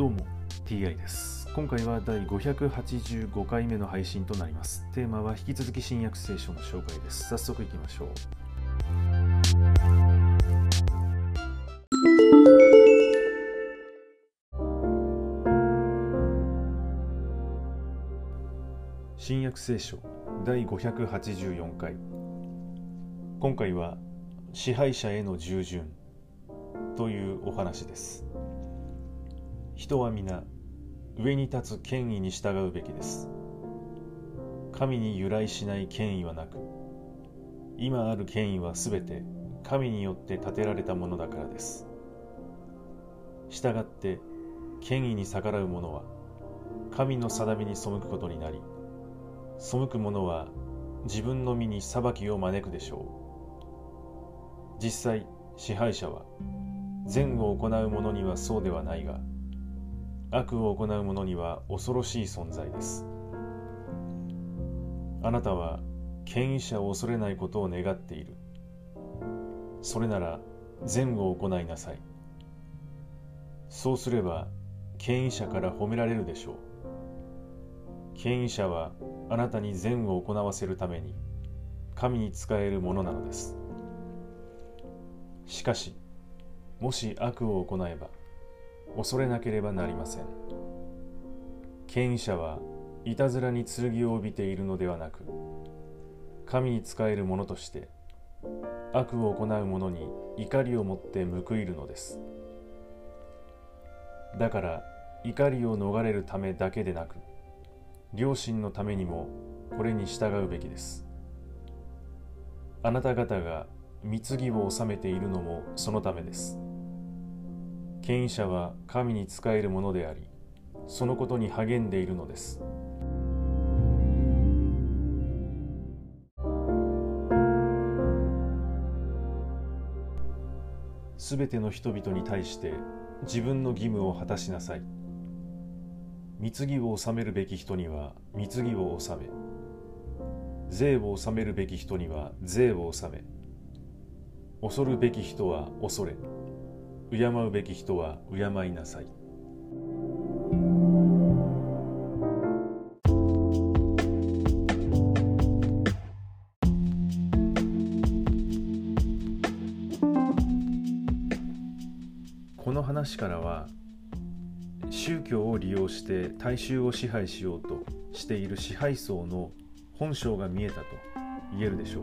どうも TI です。今回は第585回目の配信となります。テーマは引き続き新約聖書の紹介です。早速いきましょう。新約聖書第584回。今回は支配者への従順というお話です。人は皆上に立つ権威に従うべきです。神に由来しない権威はなく、今ある権威はすべて神によって立てられたものだからです。したがって権威に逆らう者は神の定めに背くことになり、背く者は自分の身に裁きを招くでしょう。実際支配者は善を行う者にはそうではないが、悪を行う者には恐ろしい存在です。あなたは権威者を恐れないことを願っている。それなら善を行いなさい。そうすれば権威者から褒められるでしょう。権威者はあなたに善を行わせるために神に仕えるものなのです。しかし、もし悪を行えば恐れなければなりません。権威者はいたずらに剣を帯びているのではなく、神に仕える者として悪を行う者に怒りを持って報いるのです。だから怒りを逃れるためだけでなく、良心のためにもこれに従うべきです。あなた方が貢を納めているのもそのためです。権威者は神に仕えるものであり、そのことに励んでいるのです。すべての人々に対して自分の義務を果たしなさい。貢を納めるべき人には貢を納め、税を納めるべき人には税を納め、恐るべき人は恐れ、敬うべき人は敬いなさい。この話からは、宗教を利用して大衆を支配しようとしている支配層の本性が見えたと言えるでしょう。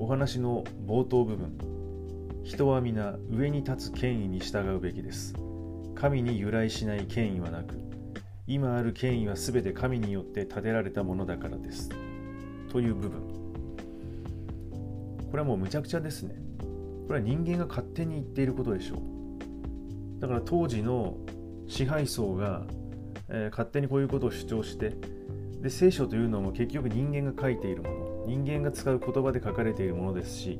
お話の冒頭部分、人は皆上に立つ権威に従うべきです。神に由来しない権威はなく、今ある権威はすべて神によって立てられたものだからです、という部分。これはもうむちゃくちゃですね。これは人間が勝手に言っていることでしょう。だから当時の支配層が、勝手にこういうことを主張して、で聖書というのも結局人間が書いているもの、人間が使う言葉で書かれているものですし、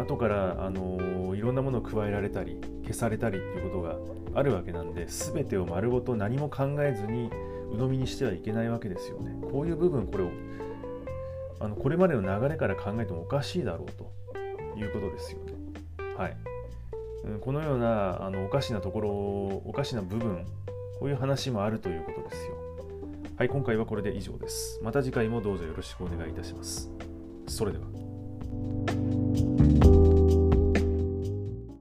後からいろんなものを加えられたり消されたりっていうことがあるわけなんで、全てを丸ごと何も考えずに鵜呑みにしてはいけないわけですよね。こういう部分、これをこれまでの流れから考えてもおかしいだろうということですよね。はい、このようなおかしなところ、おかしな部分、こういう話もあるということですよ。はい、今回はこれで以上です。また次回もどうぞよろしくお願いいたします。それでは。